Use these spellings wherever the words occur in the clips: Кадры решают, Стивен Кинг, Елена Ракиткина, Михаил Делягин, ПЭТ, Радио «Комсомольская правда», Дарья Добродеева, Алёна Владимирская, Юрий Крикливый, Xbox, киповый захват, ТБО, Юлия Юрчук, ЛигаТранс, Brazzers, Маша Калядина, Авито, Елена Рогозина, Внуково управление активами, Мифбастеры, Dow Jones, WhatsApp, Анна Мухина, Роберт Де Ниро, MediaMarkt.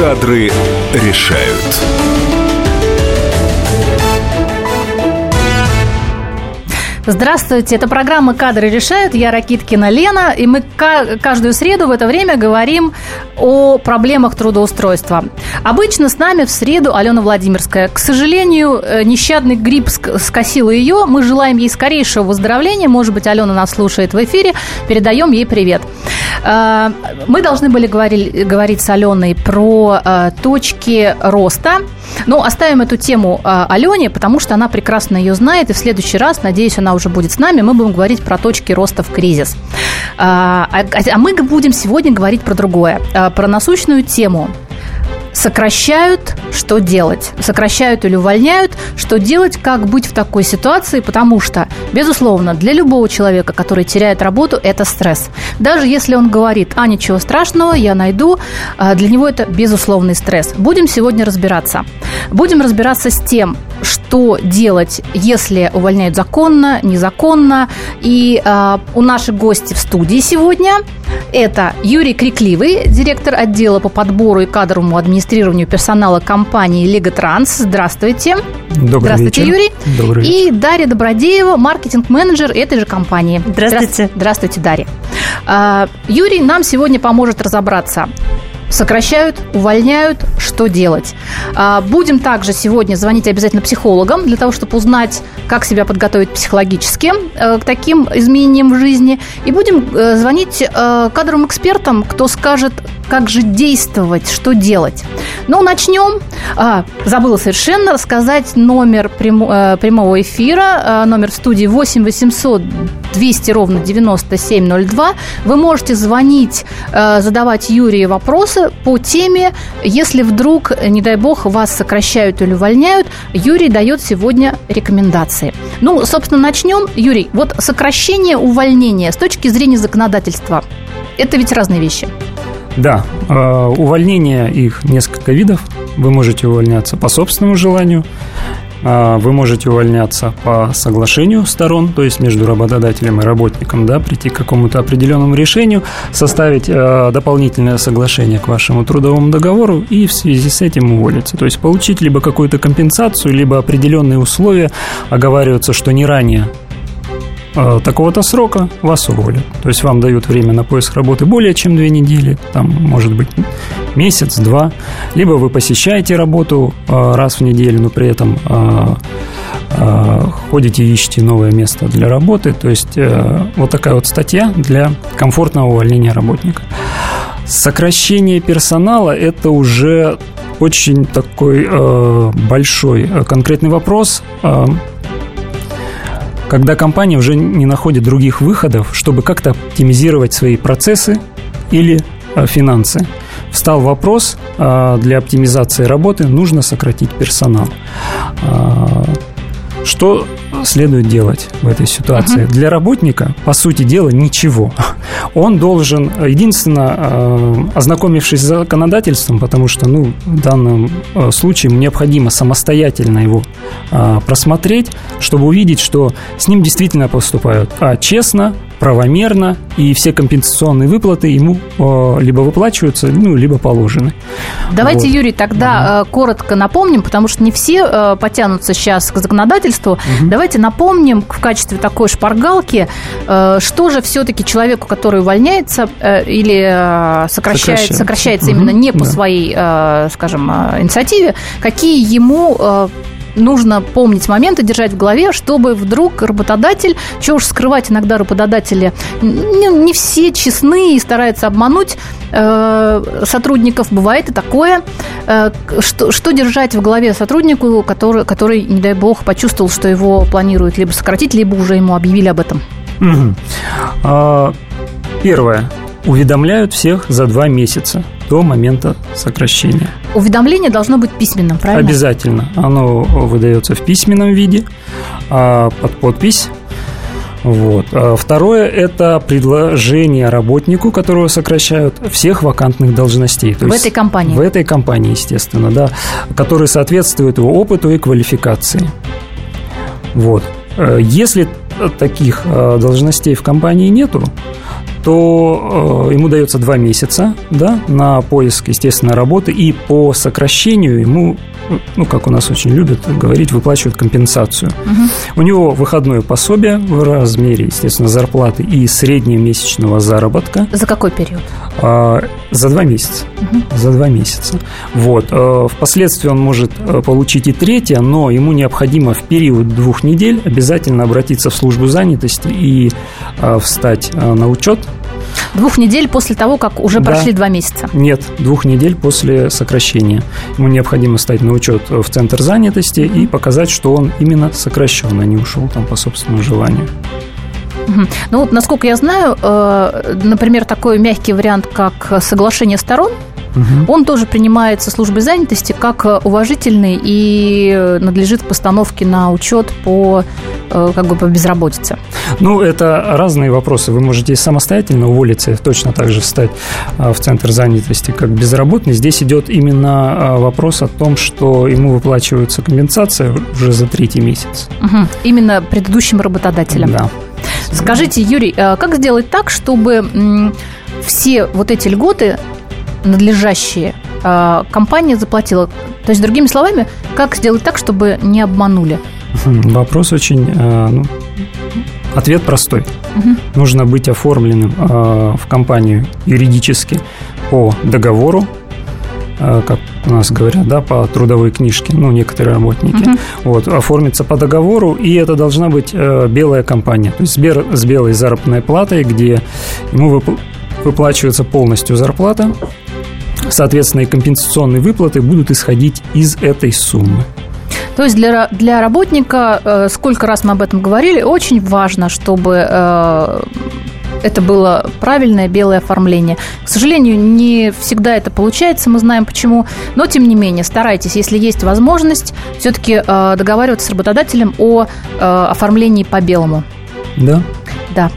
Кадры решают. Здравствуйте, это программа «Кадры решают». Я Ракиткина Лена, и мы каждую среду в это время говорим о проблемах трудоустройства. Обычно с нами в среду Алёна Владимирская. К сожалению, нещадный грипп скосил ее. Мы желаем ей скорейшего выздоровления. Может быть, Алёна нас слушает в эфире. Передаем ей привет. Мы должны были говорить с Алёной про точки роста. Но оставим эту тему Алёне, потому что она прекрасно ее знает. И в следующий раз, надеюсь, она уже будет с нами, мы будем говорить про точки роста в кризис. А мы будем сегодня говорить про другое, про насущную тему. Сокращают, что делать? Сокращают или увольняют, что делать, как быть в такой ситуации? Потому что, безусловно, для любого человека, который теряет работу, это стресс. Даже если он говорит: а, ничего страшного, я найду, для него это безусловный стресс. Будем сегодня разбираться. Будем разбираться с тем, что делать, если увольняют законно, незаконно. И у наших гостей в студии сегодня это Юрий Крикливый, директор отдела по подбору и кадровому администрированию персонала компании «ЛигаТранс». Здравствуйте. Добрый вечер. Юрий. Добрый вечер. И Дарья Добродеева, маркетинг-менеджер этой же компании. Здравствуйте. Здравствуйте, Дарья. Юрий нам сегодня поможет разобраться. Сокращают, увольняют, что делать? Будем также сегодня звонить обязательно психологам для того, чтобы узнать, как себя подготовить психологически к таким изменениям в жизни. И будем звонить кадровым экспертам, кто скажет, как же действовать, что делать. Ну, начнем. Забыла совершенно рассказать номер прямого эфира. Номер в студии 8 800 200 ровно 9702. Вы можете звонить, задавать Юрию вопросы по теме, если вдруг, не дай бог, вас сокращают или увольняют. Юрий дает сегодня рекомендации. Ну, собственно, начнем. Юрий, вот сокращение, увольнение с точки зрения законодательства — это ведь разные вещи. Да, увольнение, их несколько видов. Вы можете увольняться по собственному желанию, вы можете увольняться по соглашению сторон, то есть между работодателем и работником, да, прийти к какому-то определенному решению, составить дополнительное соглашение к вашему трудовому договору и в связи с этим уволиться. То есть получить либо какую-то компенсацию, либо определенные условия, оговариваются, что не ранее такого-то срока вас уволят. То есть вам дают время на поиск работы более чем 2 недели, там, может быть, месяц-два. Либо вы посещаете работу раз в неделю, но при этом ходите и ищете новое место для работы. То есть вот такая вот статья для комфортного увольнения работника. Сокращение персонала – это уже очень такой большой конкретный вопрос, когда компания уже не находит других выходов, чтобы как-то оптимизировать свои процессы или финансы. Встал вопрос: для оптимизации работы нужно сократить персонал. Что следует делать в этой ситуации? Для работника, по сути дела, ничего. Он должен, единственно, ознакомившись с законодательством, потому что, ну, в данном случае необходимо самостоятельно его просмотреть, чтобы увидеть, что с ним действительно поступают честно, правомерно, и все компенсационные выплаты ему либо выплачиваются, ну, либо положены. Давайте, вот. Юрий, тогда коротко напомним, потому что не все потянутся сейчас к законодательству. Давайте напомним в качестве такой шпаргалки, что же все-таки человеку, который увольняется или сокращается именно не по своей, скажем, инициативе, какие ему нужно помнить моменты, держать в голове, чтобы вдруг работодатель, чего уж скрывать, иногда работодатели не все честны и стараются обмануть сотрудников, бывает и такое, что держать в голове сотруднику, который, не дай бог, почувствовал, что его планируют либо сократить, либо уже ему объявили об этом. Первое. Уведомляют всех за 2 месяца до момента сокращения. Уведомление должно быть письменным, правильно? Обязательно. Оно выдается в письменном виде, под подпись. Вот. Второе – это предложение работнику, которого сокращают, всех вакантных должностей. То есть, этой компании? В этой компании, естественно, да, которые соответствуют его опыту и квалификации. Вот. Если таких должностей в компании нету, то ему дается 2 месяца, да, на поиск, естественно, работы, и по сокращению ему, ну, как у нас очень любят говорить, выплачивают компенсацию. Угу. У него выходное пособие в размере, естественно, зарплаты и среднемесячного заработка. За какой период? За 2 месяца. Угу. За 2 месяца. Вот. Впоследствии он может получить и третье, но ему необходимо в период 2 недель обязательно обратиться в службу занятости и встать на учет. 2 недель после того, как уже прошли 2 месяца? Нет, 2 недель после сокращения. Ему необходимо стать на учет в центр занятости и показать, что он именно сокращен, а не ушел там по собственному желанию. Ну, насколько я знаю, например, такой мягкий вариант, как соглашение сторон, угу. он тоже принимается службой занятости как уважительный и надлежит постановке на учет по, как бы, по безработице. Ну, это разные вопросы. Вы можете самостоятельно уволиться и точно так же встать в центр занятости как безработный. Здесь идет именно вопрос о том, что ему выплачивается компенсация уже за 3-й месяц. Угу. Именно предыдущим работодателям. Да. Скажите, Юрий, как сделать так, чтобы все вот эти льготы надлежащие компания заплатила? То есть, другими словами, как сделать так, чтобы не обманули? Вопрос очень... ответ простой. Угу. Нужно быть оформленным в компанию юридически по договору, как у нас говорят, да, по трудовой книжке, ну, некоторые работники, uh-huh. вот, оформится по договору, и это должна быть белая компания, то есть с белой заработной платой, где ему выплачивается полностью зарплата, соответственно, и компенсационные выплаты будут исходить из этой суммы. То есть для работника, сколько раз мы об этом говорили, очень важно, чтобы... это было правильное белое оформление. К сожалению, не всегда это получается, мы знаем почему. Но, тем не менее, старайтесь, если есть возможность, все-таки договариваться с работодателем о оформлении по белому. Да. Да.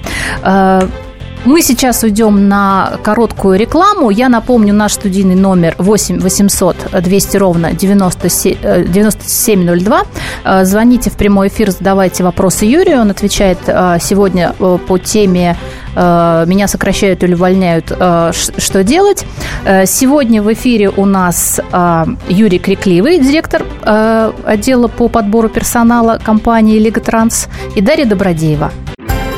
Мы сейчас уйдем на короткую рекламу. Я напомню, наш студийный номер 8 800 200 ровно 9702. Звоните в прямой эфир, задавайте вопросы Юрию. Он отвечает сегодня по теме «Меня сокращают или увольняют. Что делать?». Сегодня в эфире у нас Юрий Крикливый, директор отдела по подбору персонала компании «ЛигаТранс», и Дарья Добродеева.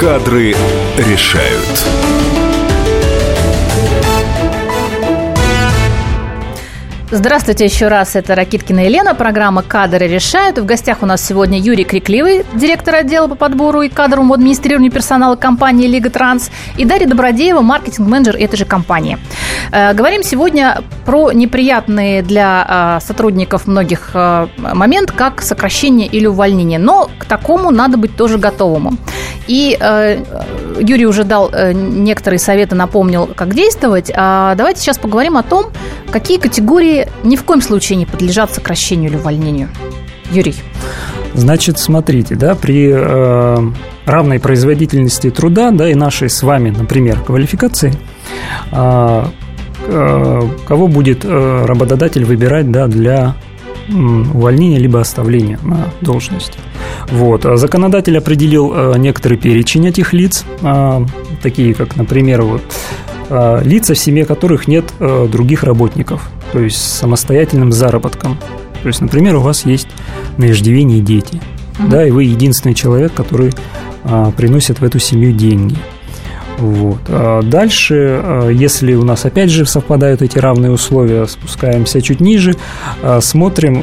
Кадры решают. Здравствуйте еще раз, это Ракиткина Елена, программа «Кадры решают». В гостях у нас сегодня Юрий Крикливый, директор отдела по подбору и кадровому администрированию персонала компании «ЛигаТранс», и Дарья Добродеева, маркетинг-менеджер этой же компании. Говорим сегодня про неприятные для сотрудников многих момент, как сокращение или увольнение. Но к такому надо быть тоже готовым. И Юрий уже дал некоторые советы, напомнил, как действовать. А давайте сейчас поговорим о том, какие категории ни в коем случае не подлежат сокращению или увольнению. Юрий. Значит, смотрите, да, при равной производительности труда, да, и нашей с вами, например, квалификации, кого будет работодатель выбирать, да, для увольнения либо оставления на должности. Вот. Законодатель определил некоторый перечень этих лиц, такие как, например, вот, лица, в семье которых нет других работников, то есть с самостоятельным заработком. То есть, например, у вас есть на иждивении дети, угу. да, и вы единственный человек, который приносит в эту семью деньги. Вот. А дальше, если у нас опять же совпадают эти равные условия, спускаемся чуть ниже, смотрим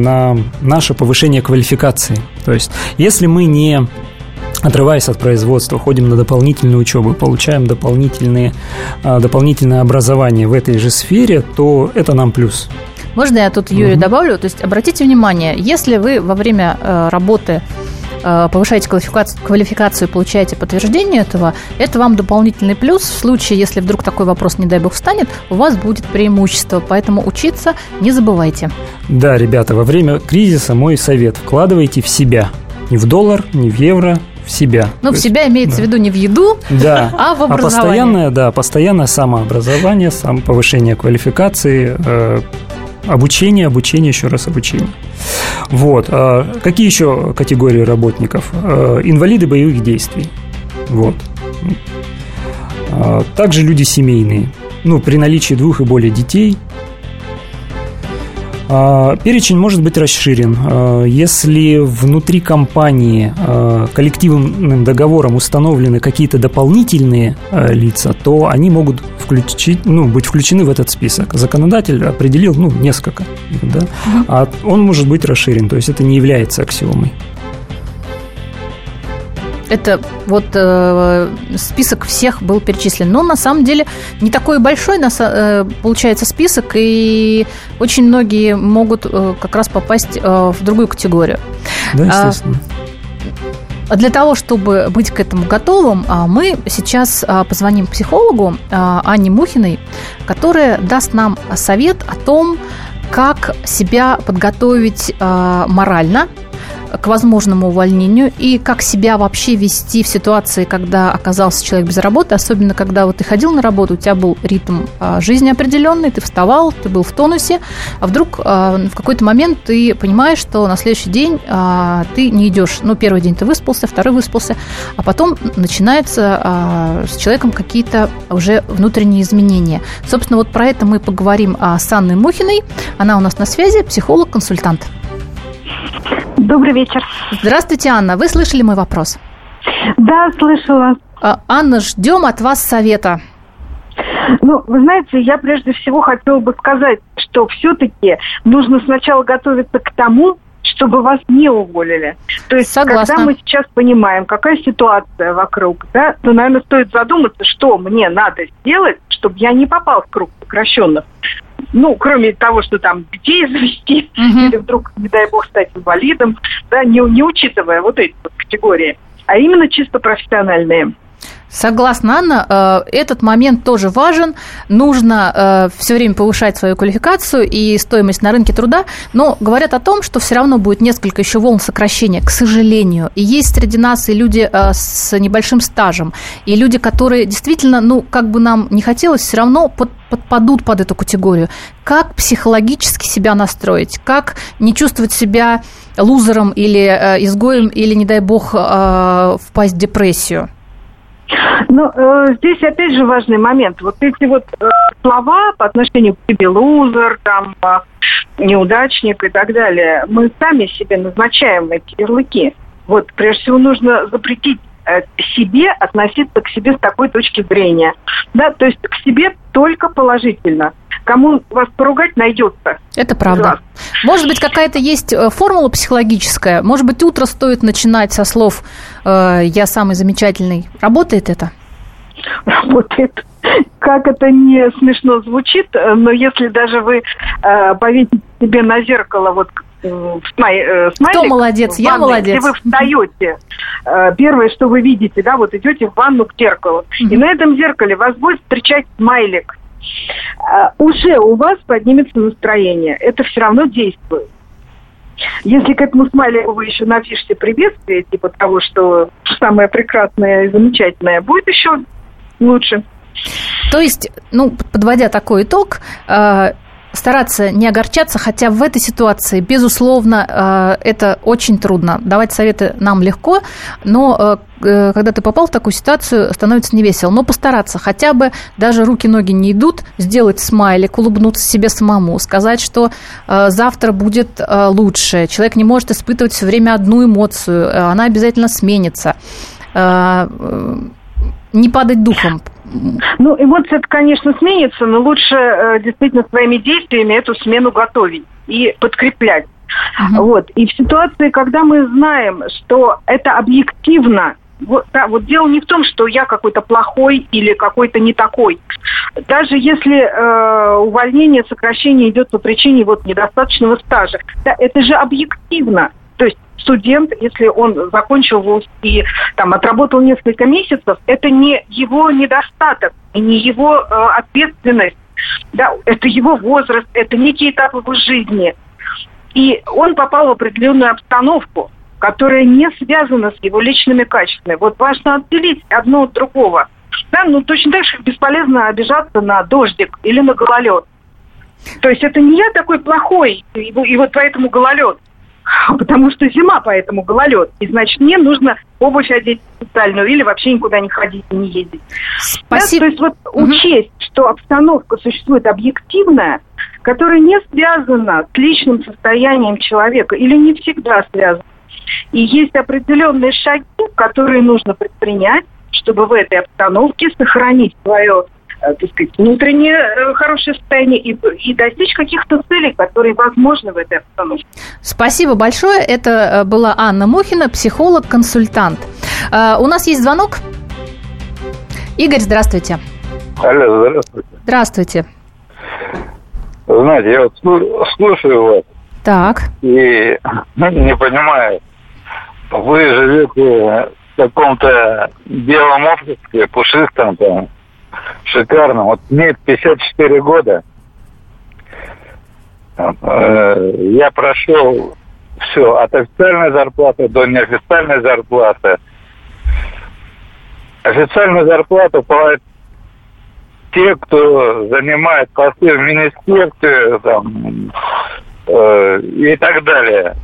на наше повышение квалификации. То есть, если мы не... отрываясь от производства, ходим на дополнительную учебу, получаем дополнительное образование в этой же сфере, то это нам плюс. Можно я тут Юрию добавлю? То есть обратите внимание, если вы во время работы повышаете квалификацию, получаете подтверждение этого, это вам дополнительный плюс. В случае, если вдруг такой вопрос, не дай бог, встанет, у вас будет преимущество. Поэтому учиться не забывайте. Да, ребята, во время кризиса мой совет: вкладывайте в себя. Не в доллар, не в евро, в себя. Ну, в себя имеется в виду не в еду, а в образование. А постоянное самообразование, самоповышение квалификации, обучение, еще раз обучение. Вот. Какие еще категории работников? Инвалиды боевых действий. Вот. Также люди семейные. Ну, при наличии 2 и более детей. Перечень может быть расширен. Если внутри компании коллективным договором установлены какие-то дополнительные лица, то они могут быть включены в этот список. Законодатель определил несколько, да? А он может быть расширен. То есть это не является аксиомой. Это вот список всех был перечислен. Но на самом деле не такой большой получается список, и очень многие могут как раз попасть в другую категорию. Да, естественно. Для того, чтобы быть к этому готовым, мы сейчас позвоним психологу Анне Мухиной, которая даст нам совет о том, как себя подготовить морально к возможному увольнению и как себя вообще вести в ситуации, когда оказался человек без работы, особенно когда вот ты ходил на работу, у тебя был ритм жизни определенный, ты вставал, ты был в тонусе, а вдруг в какой-то момент ты понимаешь, что на следующий день ты не идешь. Первый день ты выспался, второй выспался, а потом начинаются с человеком какие-то уже внутренние изменения. Собственно, вот про это мы поговорим с Анной Мухиной. Она у нас на связи, психолог-консультант. Добрый вечер. Здравствуйте, Анна. Вы слышали мой вопрос? Да, слышала. Анна, ждем от вас совета. Вы знаете, я прежде всего хотела бы сказать, что все-таки нужно сначала готовиться к тому, чтобы вас не уволили. То есть, согласна. Когда мы сейчас понимаем, какая ситуация вокруг, да, то, наверное, стоит задуматься, что мне надо сделать, чтобы я не попал в круг сокращенных. Кроме того, что там детей завести, или вдруг, не дай бог, стать инвалидом, да, не учитывая вот эти вот категории, а именно чисто профессиональные. Согласна, Анна, этот момент тоже важен. Нужно все время повышать свою квалификацию и стоимость на рынке труда, но говорят о том, что все равно будет несколько еще волн сокращения, к сожалению. И есть среди нас и люди с небольшим стажем, и люди, которые действительно, как бы нам не хотелось, все равно подпадут под эту категорию. Как психологически себя настроить? Как не чувствовать себя лузером или изгоем, или, не дай бог, впасть в депрессию? Здесь опять же важный момент. Вот эти вот слова по отношению к себе: лузер, там, неудачник и так далее. Мы сами себе назначаем эти ярлыки. Вот, прежде всего, нужно запретить себе относиться к себе с такой точки зрения. Да, то есть к себе только положительно. Кому вас поругать, найдется. Это правда. Может быть, какая-то есть формула психологическая? Может быть, утро стоит начинать со слов «я самый замечательный». Работает это? Работает. Как это не смешно звучит, но если даже вы повесите себе на зеркало смайлик. Кто молодец? Я молодец. Если вы встаете, первое, что вы видите, да, вот идете в ванну к зеркалу, и на этом зеркале вас будет встречать смайлик. Уже у вас поднимется настроение. Это все равно действует. Если к этому смайлику вы еще напишите приветствие, типа того, что самое прекрасное и замечательное, будет еще лучше. То есть, подводя такой итог, стараться не огорчаться, хотя в этой ситуации, безусловно, это очень трудно. Давать советы нам легко, но когда ты попал в такую ситуацию, становится невесело. Но постараться хотя бы, даже руки-ноги не идут, сделать смайлик, улыбнуться себе самому, сказать, что завтра будет лучше. Человек не может испытывать все время одну эмоцию, она обязательно сменится. Не падать духом. Эмоции, это, конечно, сменится, но лучше действительно своими действиями эту смену готовить и подкреплять. Вот. И в ситуации, когда мы знаем, что это объективно, дело не в том, что я какой-то плохой или какой-то не такой, даже если увольнение, сокращение идет по причине вот недостаточного стажа. Да, это же объективно. То есть студент, если он закончил вуз и там отработал несколько месяцев, это не его недостаток и не его ответственность. Да, это его возраст, это некий этап его жизни. И он попал в определенную обстановку, которая не связана с его личными качествами. Вот важно отделить одно от другого. Да, ну точно так же бесполезно обижаться на дождик или на гололед. То есть это не я такой плохой, и вот поэтому гололед. Потому что зима, поэтому гололед. И значит, мне нужно обувь одеть специальную или вообще никуда не ходить и не ездить. Спасибо. Да, то есть вот учесть, что обстановка существует объективная, которая не связана с личным состоянием человека или не всегда связана. И есть определенные шаги, которые нужно предпринять, чтобы в этой обстановке сохранить свое, так сказать, внутреннее хорошее состояние и достичь каких-то целей, которые возможны в этой обстановке. Спасибо большое. Это была Анна Мухина, психолог-консультант. У нас есть звонок. Игорь, здравствуйте. Алло, здравствуйте. Здравствуйте. Знаете, я вот слушаю вас. Так. И не понимаю, вы живете в каком-то белом обществе, пушистом там, шикарном. Вот мне 54 года. Я прошел все, от официальной зарплаты до неофициальной зарплаты. Официальную зарплату платят те, кто занимает посты в министерстве, там, и так далее.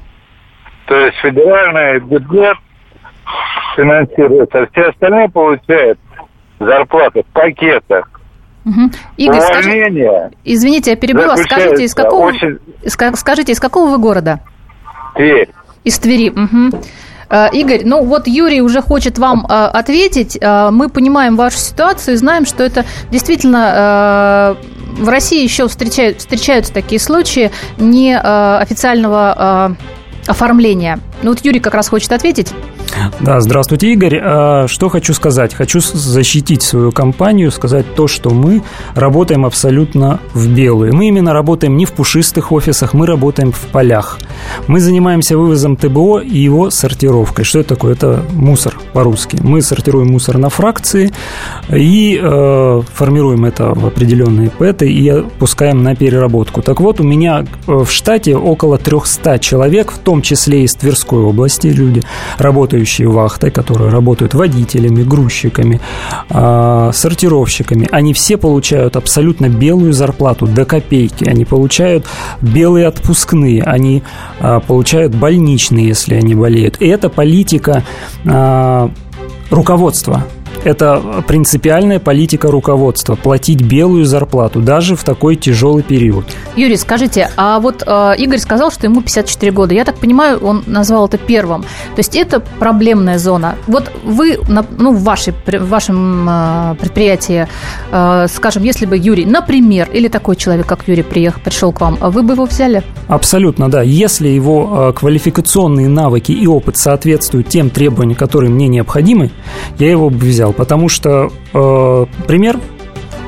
То есть федеральный бюджет финансируется, а все остальные получают зарплаты в пакетах. Угу. Игорь, скажите, извините, я перебью вас. Скажите, из какого вы города? Тверь. Из Твери. Угу. Игорь, ну вот Юрий уже хочет вам ответить. Мы понимаем вашу ситуацию и знаем, что это действительно в России еще встречаются такие случаи неофициального оформления. Ну вот Юрий как раз хочет ответить. Да, здравствуйте, Игорь. Что хочу сказать? Хочу защитить свою компанию, сказать то, что мы работаем абсолютно в белую. Мы именно работаем не в пушистых офисах, мы работаем в полях. Мы занимаемся вывозом ТБО и его сортировкой. Что это такое? Это мусор по-русски. Мы сортируем мусор на фракции и формируем это в определенные ПЭТы и опускаем на переработку. Так вот, у меня в штате около 300 человек, в том числе из Тверской области люди, работающие вахтой, которые работают водителями, грузчиками, сортировщиками. Они все получают абсолютно белую зарплату до копейки. Они получают белые отпускные, они получают больничные, если они болеют. И это политика руководства. Это принципиальная политика руководства — платить белую зарплату даже в такой тяжелый период. Юрий, скажите, а вот Игорь сказал, что ему 54 года. Я так понимаю, он назвал это первым. То есть это проблемная зона. Вот вы, ну, в вашем предприятии, скажем, если бы Юрий, например, или такой человек, как Юрий, пришел к вам, вы бы его взяли? Абсолютно, да. Если его квалификационные навыки и опыт соответствуют тем требованиям, которые мне необходимы, я его бы взял. Потому что, пример,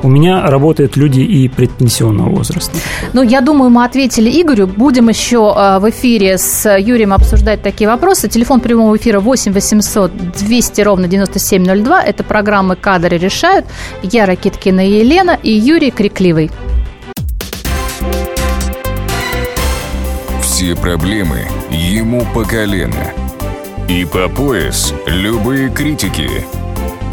у меня работают люди и предпенсионного возраста. Ну, я думаю, мы ответили Игорю. Будем еще в эфире с Юрием обсуждать такие вопросы. Телефон прямого эфира 8 800 200 ровно 9702. Это программы «Кадры решают». Я Ракиткина Елена и Юрий Крикливый. Все проблемы ему по колено. И по пояс любые критики.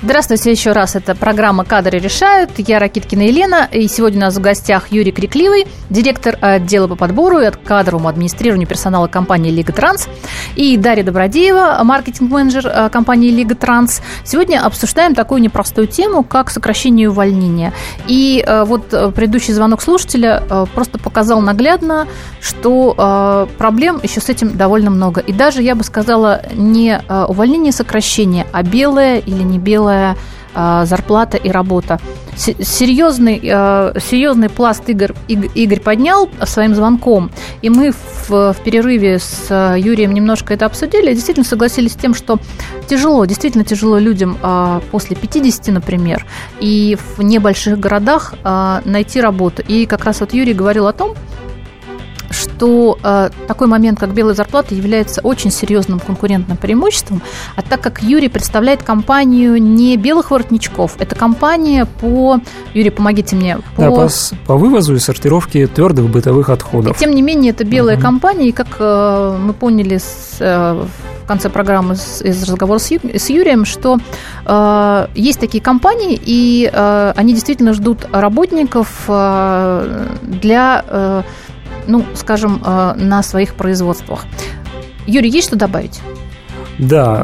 Здравствуйте еще раз. Это программа «Кадры решают». Я Ракиткина Елена. И сегодня у нас в гостях Юрий Крикливый, директор отдела по подбору и кадровому администрированию персонала компании «ЛигаТранс». И Дарья Добродеева, маркетинг-менеджер компании «ЛигаТранс». Сегодня обсуждаем такую непростую тему, как сокращение и увольнение. И вот предыдущий звонок слушателя просто показал наглядно, что проблем еще с этим довольно много. И даже, я бы сказала, не увольнение и сокращение, а белое или не белое зарплата и работа. Серьезный пласт Игорь поднял своим звонком, и мы в перерыве с Юрием немножко это обсудили, и действительно согласились с тем, что действительно тяжело людям после 50, например, и в небольших городах найти работу. И как раз вот Юрий говорил о том, что такой момент, как белая зарплата, является очень серьезным конкурентным преимуществом. А так как Юрий представляет компанию не белых воротничков, это компания по... Юрий, помогите мне. По вывозу и сортировке твердых бытовых отходов. И, тем не менее, это белая компания. И как мы поняли в конце программы из разговора с Юрием, что есть такие компании, и они действительно ждут работников для... скажем, на своих производствах. Юрий, есть что добавить? Да,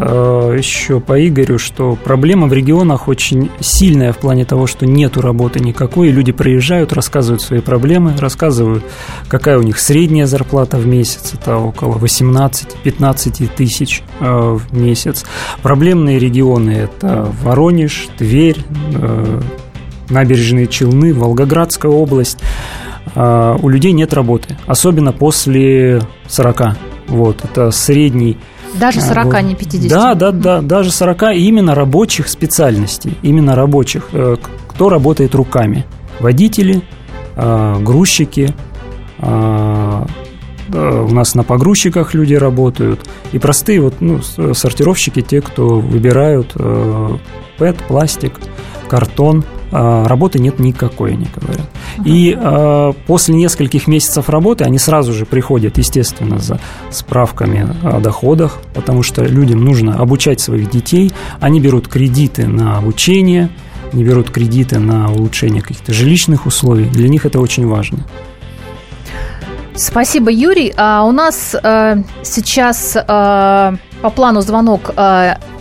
еще по Игорю, что проблема в регионах очень сильная в плане того, что нету работы никакой. Люди приезжают, рассказывают свои проблемы, рассказывают, какая у них средняя зарплата в месяц. Это около 18-15 тысяч в месяц. Проблемные регионы – это Воронеж, Тверь, Набережные Челны, Волгоградская область. У людей нет работы, особенно после 40. Вот, это средний. Даже 40, вот, не 50. Да, даже 40, именно рабочих специальностей, именно рабочих, кто работает руками. Водители, грузчики, у нас на погрузчиках люди работают, и простые вот, сортировщики, те, кто выбирают ПЭТ, пластик, картон. Работы нет никакой, они говорят. И после нескольких месяцев работы они сразу же приходят, естественно, за справками о доходах, потому что людям нужно обучать своих детей. Они берут кредиты на обучение, они берут кредиты на улучшение каких-то жилищных условий. Для них это очень важно. Спасибо, Юрий. А у нас сейчас по плану звонок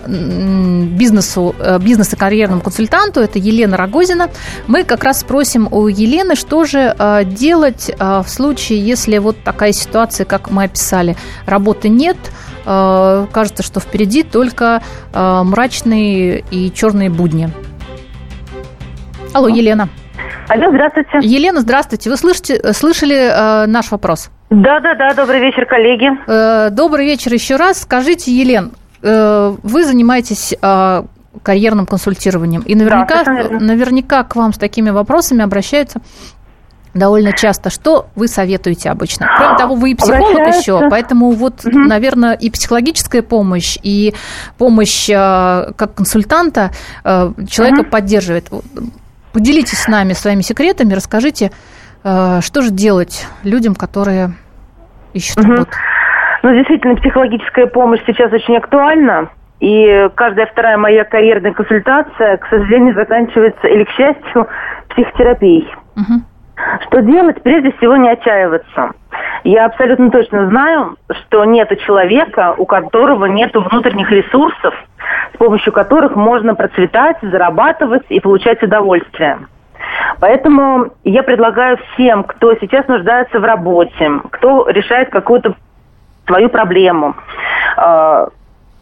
бизнес и карьерному консультанту. Это Елена Рогозина. Мы как раз спросим у Елены, что же делать в случае, если вот такая ситуация, как мы описали. Работы нет, кажется, что впереди только мрачные и черные будни. Алло, Елена. Алло, здравствуйте. Елена, здравствуйте. Вы слышали наш вопрос? Да, добрый вечер, коллеги. Добрый вечер еще раз. Скажите, Елена, вы занимаетесь карьерным консультированием, и наверняка к вам с такими вопросами обращаются довольно часто. Что вы советуете обычно? Кроме того, вы и психолог еще, поэтому вот, наверное, и психологическая помощь, и помощь как консультанта человека поддерживает. Поделитесь с нами своими секретами, расскажите, что же делать людям, которые ищут работу. Действительно, психологическая помощь сейчас очень актуальна. И каждая вторая моя карьерная консультация, к сожалению, заканчивается, или к счастью, психотерапией. Что делать? Прежде всего, не отчаиваться. Я абсолютно точно знаю, что нету человека, у которого нету внутренних ресурсов, с помощью которых можно процветать, зарабатывать и получать удовольствие. Поэтому я предлагаю всем, кто сейчас нуждается в работе, кто решает какую-то свою проблему,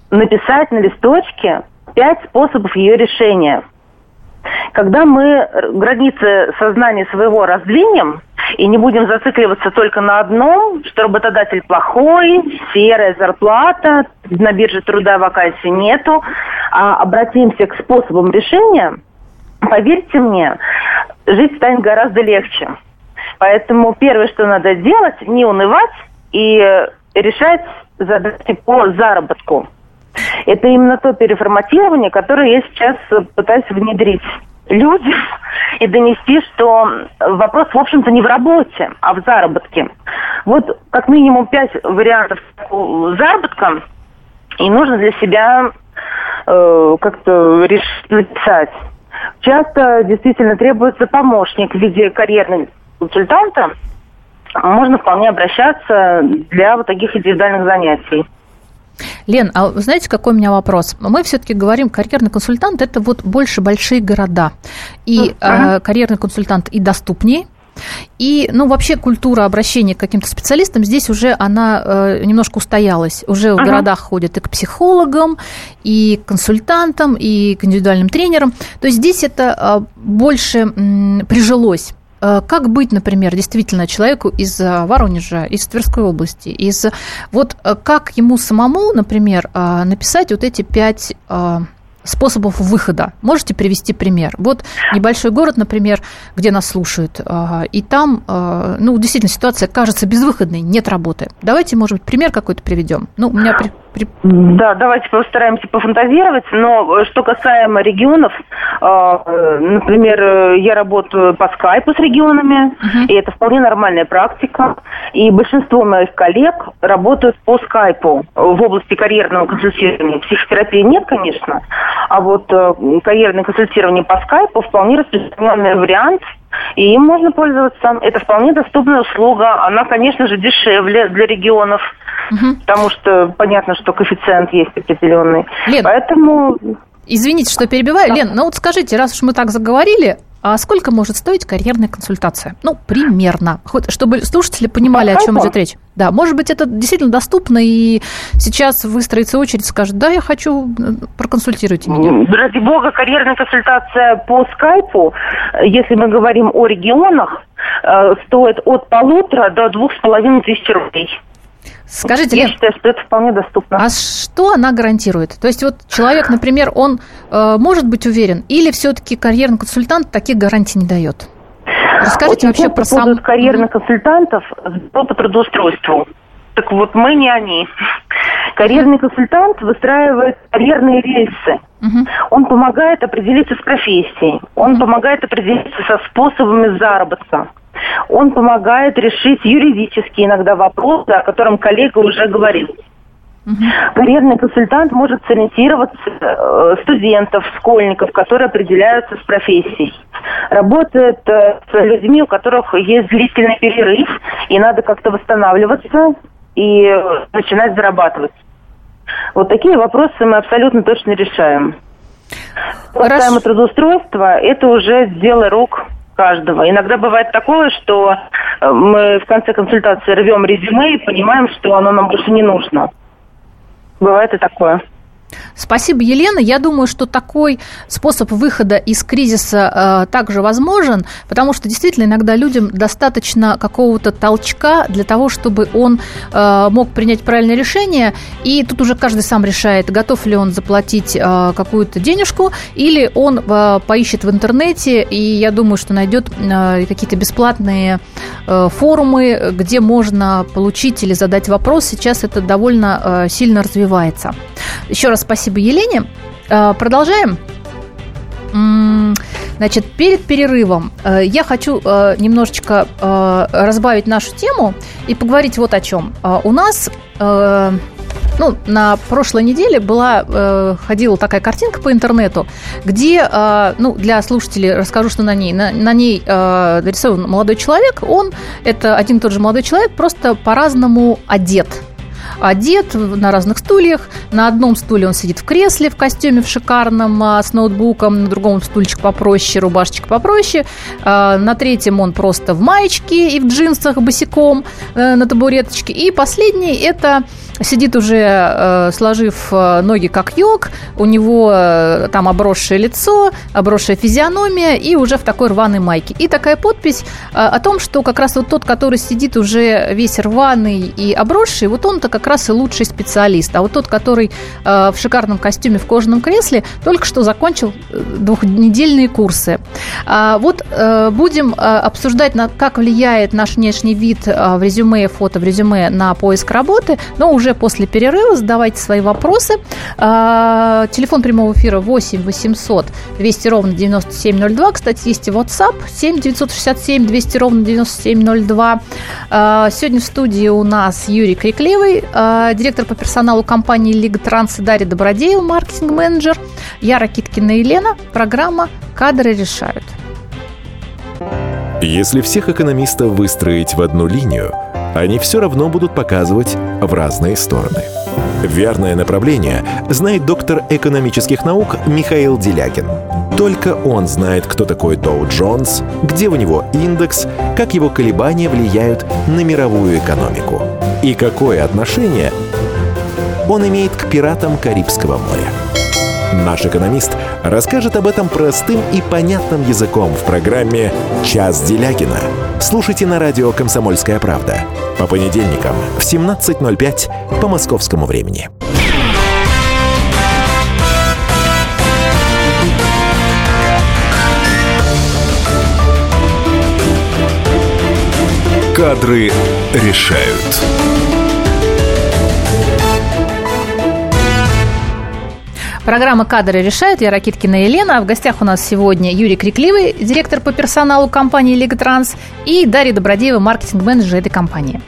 написать на листочке 5 способов ее решения. Когда мы границы сознания своего раздвинем и не будем зацикливаться только на одном, что работодатель плохой, серая зарплата, на бирже труда вакансий нету, а обратимся к способам решения, поверьте мне, жить станет гораздо легче. Поэтому первое, что надо делать, не унывать и решать задачи по заработку. Это именно то переформатирование, которое я сейчас пытаюсь внедрить людям и донести, что вопрос, в общем-то, не в работе, а в заработке. Вот как минимум 5 вариантов заработка, и нужно для себя как-то решить, написать. Часто действительно требуется помощник в виде карьерного консультанта. Можно вполне обращаться для вот таких индивидуальных занятий. Лен, а вы знаете, какой у меня вопрос? Мы все-таки говорим, карьерный консультант – это вот больше большие города. И карьерный консультант и доступнее. И, ну, вообще культура обращения к каким-то специалистам здесь уже она немножко устоялась. Уже в городах ходят и к психологам, и к консультантам, и к индивидуальным тренерам. То есть здесь это больше прижилось. Как быть, например, действительно человеку из Воронежа, из Тверской области, из... Вот как ему самому, например, написать вот эти 5 способов выхода? Можете привести пример? Вот небольшой город, например, где нас слушают, и там, ну, действительно, ситуация кажется безвыходной, нет работы. Давайте, может быть, пример какой-то приведем. Ну, у меня... Да, давайте постараемся пофантазировать, но что касаемо регионов, например, я работаю по скайпу с регионами, и это вполне нормальная практика, и большинство моих коллег работают по скайпу в области карьерного консультирования. Психотерапии нет, конечно, а вот карьерное консультирование по скайпу вполне распространенный вариант, и им можно пользоваться. Это вполне доступная услуга, она, конечно же, дешевле для регионов, потому что понятно, что коэффициент есть определенный. Лен, поэтому... извините, что перебиваю. Да. Лен, ну вот скажите, раз уж мы так заговорили, а сколько может стоить карьерная консультация? Ну, примерно. Хоть, чтобы слушатели понимали, о чем идет речь. Да, может быть, это действительно доступно, и сейчас выстроится очередь, скажет, да, я хочу, проконсультируйте меня. Ради бога, карьерная консультация по скайпу, если мы говорим о регионах, стоит от 1500 до 2500 рублей. Скажите, я считаю, что это вполне доступно. А что она гарантирует? То есть вот человек, например, он может быть уверен, или все-таки карьерный консультант таких гарантий не дает? Расскажите вообще про сам... Очень карьерных консультантов по трудоустройству. Так вот, мы не они. Карьерный консультант выстраивает карьерные рельсы. Он помогает определиться с профессией. Он помогает определиться со способами заработка. Он помогает решить юридические иногда вопросы, о котором коллега уже говорил. Карьерный консультант может сориентироваться студентов, школьников, которые определяются с профессией. Работает с людьми, у которых есть длительный перерыв, и надо как-то восстанавливаться и начинать зарабатывать. Вот такие вопросы мы абсолютно точно решаем. Касаемо трудоустройства, это уже дело рук каждого. Иногда бывает такое, что мы в конце консультации рвем резюме и понимаем, что оно нам больше не нужно. Бывает и такое. Спасибо, Елена. Я думаю, что такой способ выхода из кризиса также возможен, потому что действительно иногда людям достаточно какого-то толчка для того, чтобы он мог принять правильное решение, и тут уже каждый сам решает, готов ли он заплатить какую-то денежку, или он поищет в интернете, и я думаю, что найдет какие-то бесплатные форумы, где можно получить или задать вопрос. Сейчас это довольно сильно развивается. Еще раз спасибо Елене. Продолжаем. Значит, перед перерывом я хочу немножечко разбавить нашу тему и поговорить вот о чем. У нас на прошлой неделе ходила такая картинка по интернету, где, для слушателей расскажу, что на ней. На ней нарисован молодой человек. Это один и тот же молодой человек, просто по-разному одет на разных стульях. На одном стуле он сидит в кресле в костюме в шикарном с ноутбуком, на другом стульчик попроще, рубашечка попроще, на третьем он просто в маечке и в джинсах босиком на табуреточке, и последний это сидит уже сложив ноги как йог, у него там обросшее лицо, обросшая физиономия и уже в такой рваной майке. И такая подпись о том, что как раз вот тот, который сидит уже весь рваный и обросший, вот он-то как раз и лучший специалист. А вот тот, который в шикарном костюме в кожаном кресле, только что закончил 2-недельные курсы. Будем обсуждать, как влияет наш внешний вид в резюме, фото в резюме на поиск работы, но уже уже после перерыва задавайте свои вопросы. Телефон прямого эфира 8 800 200 ровно 9702. Кстати, есть и WhatsApp 7 967 200 ровно 9702. Сегодня в студии у нас Юрий Крикливый, директор по персоналу компании «ЛигаТранс», и Дарья Добродеева, маркетинг-менеджер. Я Ракиткина Елена. Программа «Кадры решают». Если всех экономистов выстроить в одну линию, они все равно будут показывать в разные стороны. Верное направление знает доктор экономических наук Михаил Делягин. Только он знает, кто такой Dow Jones, где у него индекс, как его колебания влияют на мировую экономику и какое отношение он имеет к пиратам Карибского моря. Наш экономист расскажет об этом простым и понятным языком в программе «Час Делягина». Слушайте на радио «Комсомольская правда» по понедельникам в 17:05 по московскому времени. Кадры решают. Программа «Кадры решают». Я Ракиткина Елена. А в гостях у нас сегодня Юрий Крикливый, директор по персоналу компании «ЛигаТранс», и Дарья Добродеева, маркетинг-менеджер этой компании.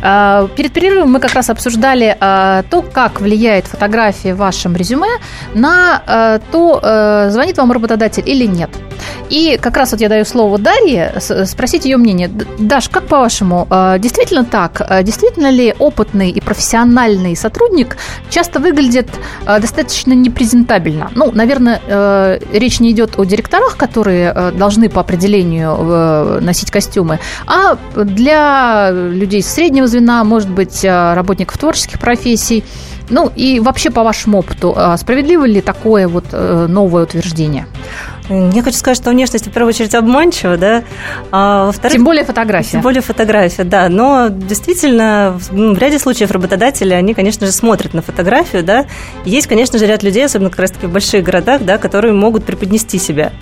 Перед перерывом мы как раз обсуждали то, как влияет фотография в вашем резюме на то, звонит вам работодатель или нет. И как раз вот я даю слово Дарье спросить ее мнение. Даш, как по-вашему, действительно так? Действительно ли опытный и профессиональный сотрудник часто выглядит достаточно неприятно? Презентабельно. Ну, наверное, речь не идет о директорах, которые должны по определению носить костюмы, а для людей среднего звена, может быть, работников творческих профессий. Ну, и вообще, по вашему опыту, справедливо ли такое вот новое утверждение? Я хочу сказать, что внешность, в первую очередь, обманчива, да? А во-вторых, тем более фотография. Тем более фотография, да. Но действительно, в ряде случаев работодатели, они, конечно же, смотрят на фотографию, да. Есть, конечно же, ряд людей, особенно как раз-таки в больших городах, да, которые могут преподнести себя.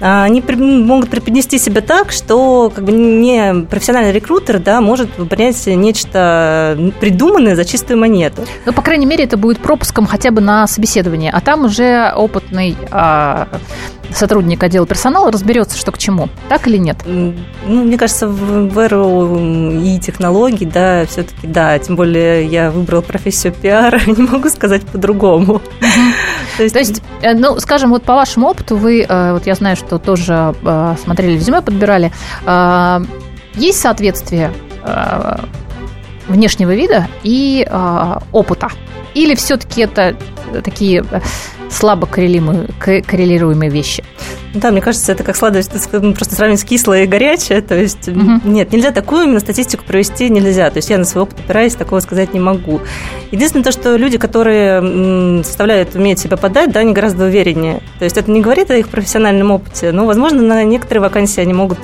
Они могут преподнести себя так, что как бы не профессиональный рекрутер, да, может принять нечто придуманное за чистую монету. Ну, по крайней мере, это будет пропуском хотя бы на собеседование, а там уже опытный сотрудник отдела персонала разберется, что к чему, так или нет? Ну, мне кажется, в эру и технологий, да, все-таки, да, тем более я выбрала профессию пиара, не могу сказать по-другому. То есть, ну, скажем, вот по вашему опыту вы, вот я знаю, что тоже смотрели резюме, подбирали, есть соответствие внешнего вида и опыта? Или все-таки это такие слабо коррелируемые вещи? Да, мне кажется, это как сладость, просто сравнить с кислое и горячее. То есть, Нет, нельзя такую именно статистику провести, нельзя. То есть я на свой опыт опираюсь, такого сказать не могу. Единственное то, что люди, которые составляют, умеют себя подать, да, они гораздо увереннее. То есть это не говорит о их профессиональном опыте, но, возможно, на некоторые вакансии они могут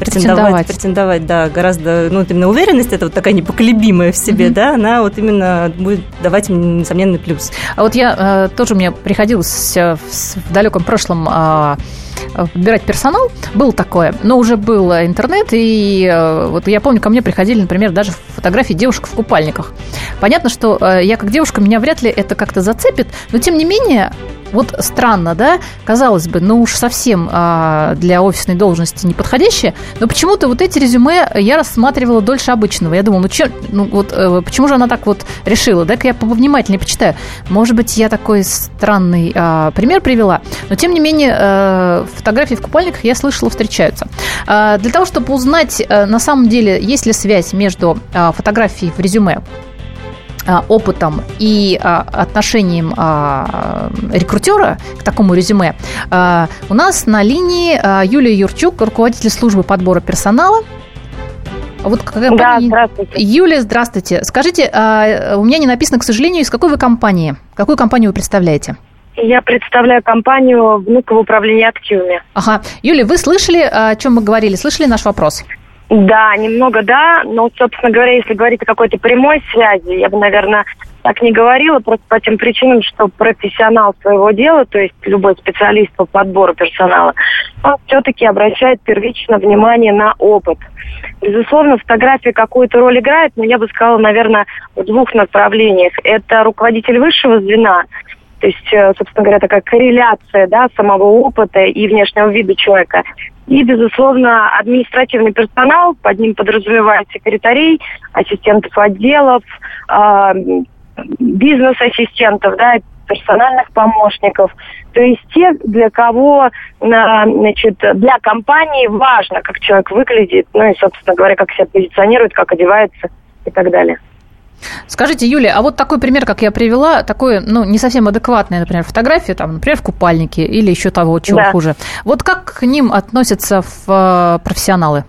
претендовать, да, гораздо, ну, вот именно уверенность, это вот такая непоколебимая в себе, да, она вот именно будет давать им несомненный плюс. А вот я тоже, мне приходилось в далеком прошлом подбирать персонал, было такое, но уже был интернет, и вот я помню, ко мне приходили, например, даже фотографии девушек в купальниках. Понятно, что я как девушка, меня вряд ли это как-то зацепит, но тем не менее, вот странно, да, казалось бы, ну уж совсем для офисной должности неподходящее, но почему-то вот эти резюме я рассматривала дольше обычного. Я думала, почему же она так вот решила, да-ка я повнимательнее почитаю. Может быть, я такой странный пример привела, но тем не менее фотографии в купальниках, я слышала, встречаются. Для того, чтобы узнать, на самом деле, есть ли связь между фотографией в резюме, опытом и отношением рекрутера к такому резюме, у нас на линии Юлия Юрчук, руководитель службы подбора персонала. Вот какая компания? Да, здравствуйте. Юлия, здравствуйте. Скажите, у меня не написано, к сожалению, из какой вы компании? Какую компанию вы представляете? Я представляю компанию «Внуково управление активами». Ага. Юлия, вы слышали, о чем мы говорили? Слышали наш вопрос? Да, немного, да. Но, собственно говоря, если говорить о какой-то прямой связи, я бы, наверное, так не говорила, просто по тем причинам, что профессионал своего дела, то есть любой специалист по подбору персонала, он все-таки обращает первично внимание на опыт. Безусловно, фотография какую-то роль играет, но я бы сказала, наверное, в двух направлениях. Это руководитель высшего звена, то есть, собственно говоря, такая корреляция, да, самого опыта и внешнего вида человека. И, безусловно, административный персонал, под ним подразумевает секретарей, ассистентов отделов, бизнес-ассистентов, да, персональных помощников. То есть те, для кого, значит, для компании важно, как человек выглядит, ну и, собственно говоря, как себя позиционирует, как одевается и так далее. Скажите, Юлия, а вот такой пример, как я привела, такой, ну, не совсем адекватная, например, фотография, там, например, в купальнике или еще того, чего хуже. Вот как к ним относятся профессионалы?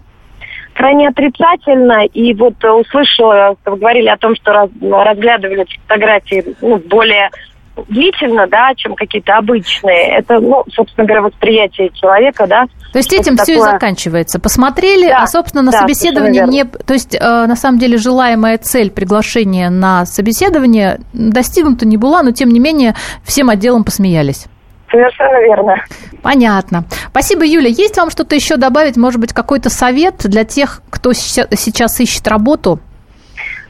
Крайне отрицательно. И вот услышала, что вы говорили о том, что разглядывали фотографии, ну, более длительно, да, чем какие-то обычные. Это, ну, собственно говоря, восприятие человека, да. То есть этим все и заканчивается. Посмотрели, да, а, собственно, на собеседовании не... То есть, на самом деле, желаемая цель приглашения на собеседование достигнута не была, но, тем не менее, всем отделом посмеялись. Совершенно верно. Понятно. Спасибо, Юля. Есть вам что-то еще добавить? Может быть, какой-то совет для тех, кто сейчас ищет работу?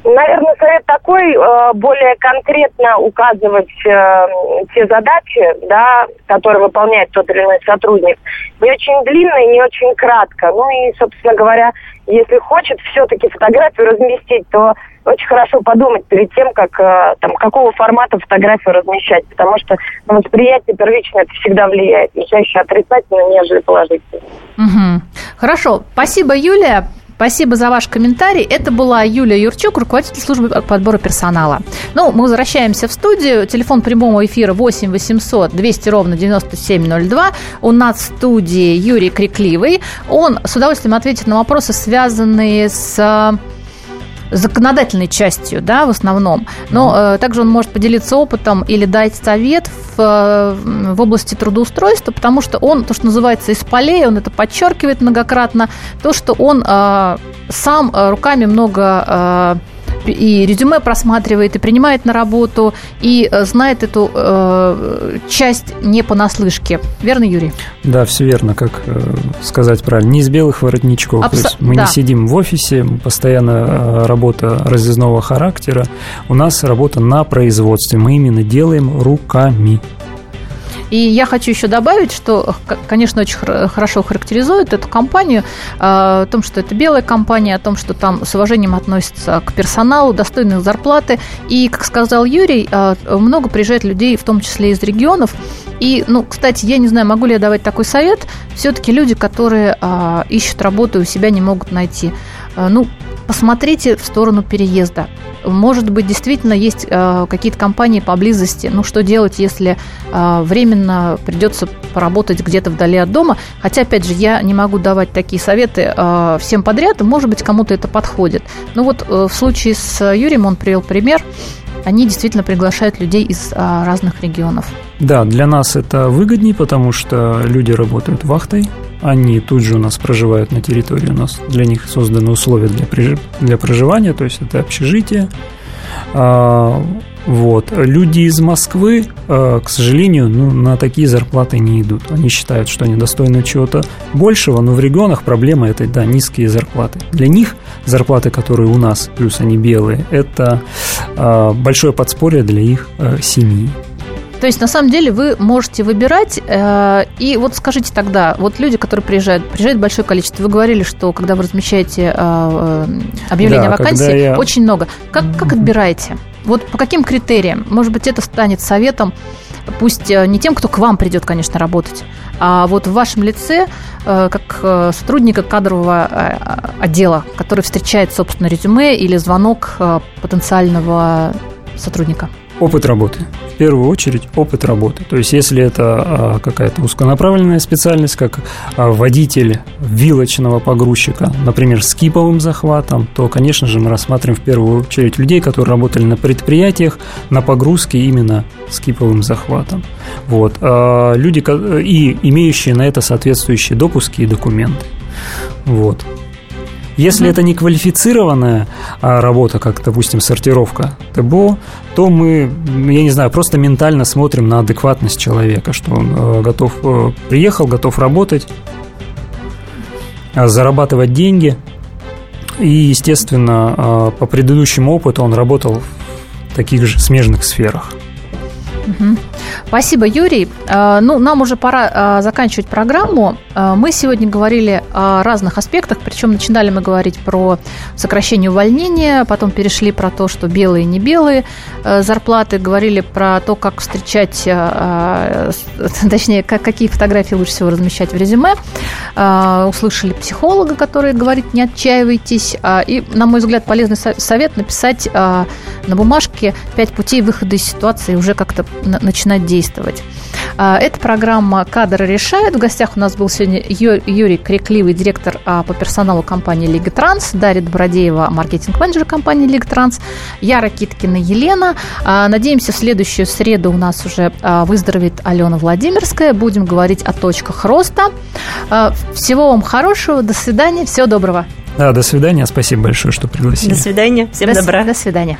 Наверное, совет такой, более конкретно указывать те задачи, да, которые выполняет тот или иной сотрудник. Не очень длинно и не очень кратко. Ну и, собственно говоря, если хочет все-таки фотографию разместить, то очень хорошо подумать перед тем, как, там, какого формата фотографию размещать. Потому что на восприятие первично это всегда влияет. И чаще отрицательно, нежели положительно. Угу. Хорошо. Спасибо, Юлия. Спасибо за ваш комментарий. Это была Юлия Юрчук, руководитель службы подбора персонала. Ну, мы возвращаемся в студию. Телефон прямого эфира 8 800 200 ровно 9702. У нас в студии Юрий Крикливый. Он с удовольствием ответит на вопросы, связанные с законодательной частью, да, в основном. Но также он может поделиться опытом или дать совет в области трудоустройства, потому что он, то, что называется, из полей, он это подчеркивает многократно, то, что он сам руками много и резюме просматривает, и принимает на работу, и знает эту часть не понаслышке. Верно, Юрий? Да, все верно. Как сказать правильно? Не из белых воротничков. То есть мы не сидим в офисе, постоянно работа разъездного характера. У нас работа на производстве. Мы именно делаем руками. И я хочу еще добавить, что, конечно, очень хорошо характеризует эту компанию, о том, что это белая компания, о том, что там с уважением относятся к персоналу, достойные зарплаты. И, как сказал Юрий, много приезжает людей, в том числе из регионов. И, ну, кстати, я не знаю, могу ли я давать такой совет. Все-таки люди, которые ищут работу и у себя не могут найти, ну, посмотрите в сторону переезда. Может быть, действительно есть какие-то компании поблизости. Ну, что делать, если временно придется поработать где-то вдали от дома? Хотя, опять же, я не могу давать такие советы всем подряд. Может быть, кому-то это подходит. Ну, вот в случае с Юрием он привел пример. Они действительно приглашают людей из разных регионов. Да, для нас это выгоднее, потому что люди работают вахтой. Они тут же у нас проживают на территории. У нас для них созданы условия для проживания, то есть это общежитие. Вот. Люди из Москвы, к сожалению, ну, на такие зарплаты не идут. Они считают, что они достойны чего-то большего, но в регионах проблема – это, да, низкие зарплаты. Для них зарплаты, которые у нас, плюс они белые, это большое подспорье для их семьи. То есть, на самом деле, вы можете выбирать. И вот скажите тогда, вот люди, которые приезжают большое количество. Вы говорили, что когда вы размещаете объявление о вакансии, очень много. Как отбираете? Вот по каким критериям? Может быть, это станет советом, пусть не тем, кто к вам придет, конечно, работать, а вот в вашем лице, как сотрудника кадрового отдела, который встречает, собственно, резюме или звонок потенциального сотрудника. Опыт работы. В первую очередь опыт работы. То есть если это какая-то узконаправленная специальность, как водитель вилочного погрузчика, например, с киповым захватом, то, конечно же, мы рассматриваем в первую очередь людей, которые работали на предприятиях на погрузке именно с киповым захватом. Вот. Люди, и имеющие на это соответствующие допуски и документы. Вот. Если это не квалифицированная работа, как, допустим, сортировка ТБО, то мы, я не знаю, просто ментально смотрим на адекватность человека, что он готов, приехал, готов работать, зарабатывать деньги. И, естественно, по предыдущему опыту он работал в таких же смежных сферах. Спасибо, Юрий. Ну, нам уже пора заканчивать программу. Мы сегодня говорили о разных аспектах, причем начинали мы говорить про сокращение увольнения, потом перешли про то, что белые и не белые зарплаты, говорили про то, как встречать, точнее, какие фотографии лучше всего размещать в резюме. Услышали психолога, который говорит: не отчаивайтесь. И, на мой взгляд, полезный совет — написать на бумажке 5 путей выхода из ситуации и уже как-то начинать действовать. Это программа «Кадры решают». В гостях у нас был сегодня Юрий Крикливый, директор по персоналу компании «ЛигаТранс», Дарья Добродеева, маркетинг-менеджер компании «ЛигаТранс», я, Ракиткина Елена. Надеемся, в следующую среду у нас уже выздоровеет Алёна Владимирская. Будем говорить о точках роста. Всего вам хорошего. До свидания. Всего доброго. Да, до свидания. Спасибо большое, что пригласили. До свидания. Всем добра. До свидания.